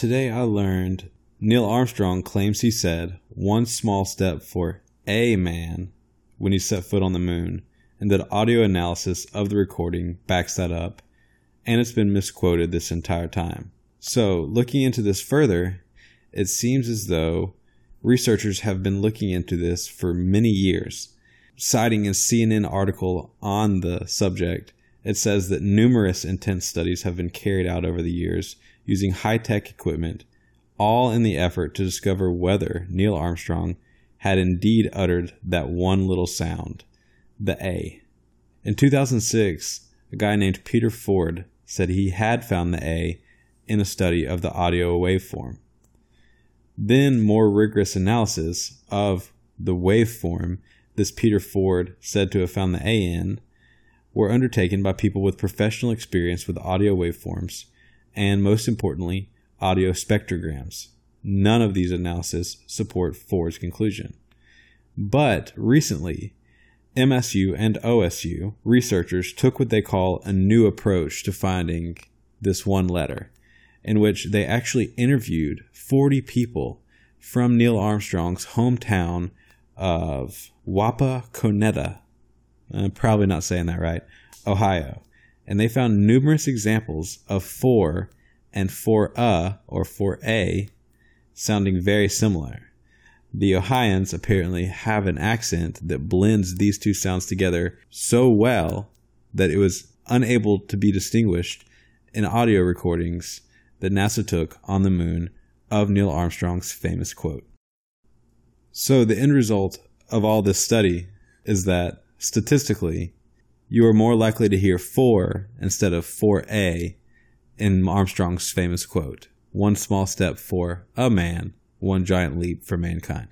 Today I learned Neil Armstrong claims he said one small step for a man when he set foot on the moon, and that audio analysis of the recording backs that up, and it's been misquoted this entire time. So, looking into this further, it seems as though researchers have been looking into this for many years. Citing a CNN article on the subject, it says that numerous intense studies have been carried out over the years using high-tech equipment, all in the effort to discover whether Neil Armstrong had indeed uttered that one little sound, the A. In 2006, a guy named Peter Ford said he had found the A in a study of the audio waveform. Then more rigorous analysis of the waveform this Peter Ford said to have found the A in were undertaken by people with professional experience with audio waveforms and, most importantly, audio spectrograms. None of these analyses support Ford's conclusion. But recently, MSU and OSU researchers took what they call a new approach to finding this one letter, in which they actually interviewed 40 people from Neil Armstrong's hometown of Wapakoneta, I'm probably not saying that right, Ohio. And they found numerous examples of for and for a, or for a, sounding very similar. The Ohioans apparently have an accent that blends these two sounds together so well that it was unable to be distinguished in audio recordings that NASA took on the moon of Neil Armstrong's famous quote. So the end result of all this study is that, statistically, you are more likely to hear for instead of for a in Armstrong's famous quote, one small step for a man, one giant leap for mankind.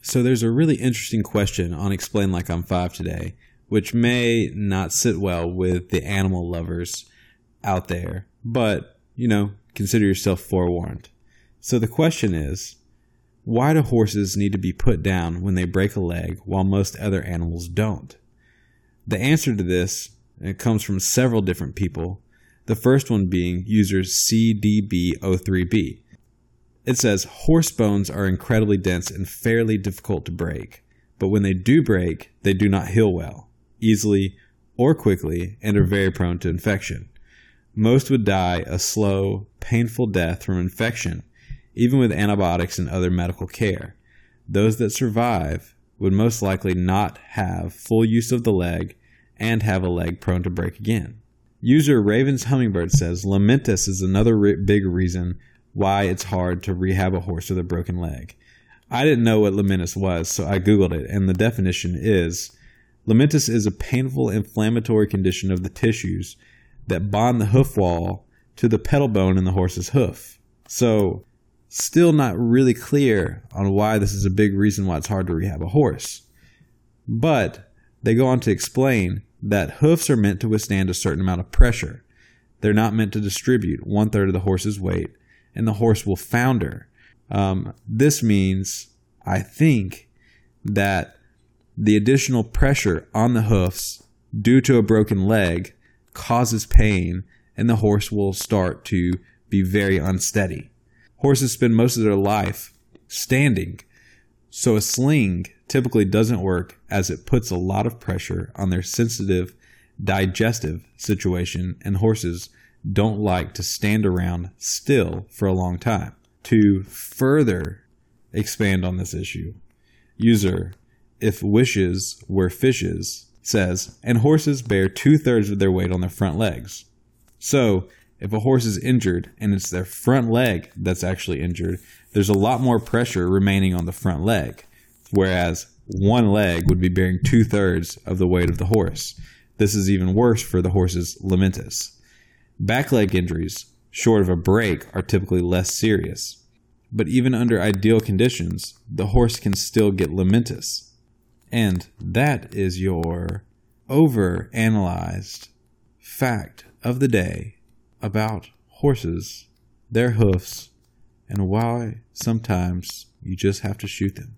So there's a really interesting question on Explain Like I'm Five today, which may not sit well with the animal lovers out there, but, consider yourself forewarned. So the question is, why do horses need to be put down when they break a leg while most other animals don't? The answer to this, and it comes from several different people, the first one being user CDB03B. It says, horse bones are incredibly dense and fairly difficult to break, but when they do break, they do not heal well, easily or quickly, and are very prone to infection. Most would die a slow, painful death from infection, even with antibiotics and other medical care. Those that survive would most likely not have full use of the leg and have a leg prone to break again. User Raven's Hummingbird says laminitis is another big reason why it's hard to rehab a horse with a broken leg. I didn't know what laminitis was, so I Googled it, and the definition is, laminitis is a painful inflammatory condition of the tissues that bond the hoof wall to the pedal bone in the horse's hoof. So, still not really clear on why this is a big reason why it's hard to rehab a horse. But they go on to explain that hoofs are meant to withstand a certain amount of pressure. They're not meant to distribute one-third of the horse's weight, and the horse will founder. This means, I think, that the additional pressure on the hoofs due to a broken leg causes pain, and the horse will start to be very unsteady. Horses spend most of their life standing, so a sling typically doesn't work as it puts a lot of pressure on their sensitive digestive situation, and horses don't like to stand around still for a long time. To further expand on this issue, user If Wishes Were Fishes says, and horses bear 2/3 of their weight on their front legs. So if a horse is injured and it's their front leg that's actually injured, there's a lot more pressure remaining on the front leg, whereas one leg would be bearing 2/3 of the weight of the horse. This is even worse for the horse's laminitis. Back leg injuries, short of a break, are typically less serious, but even under ideal conditions, the horse can still get laminitis. And that is your overanalyzed fact of the day about horses, their hoofs, and why sometimes you just have to shoot them.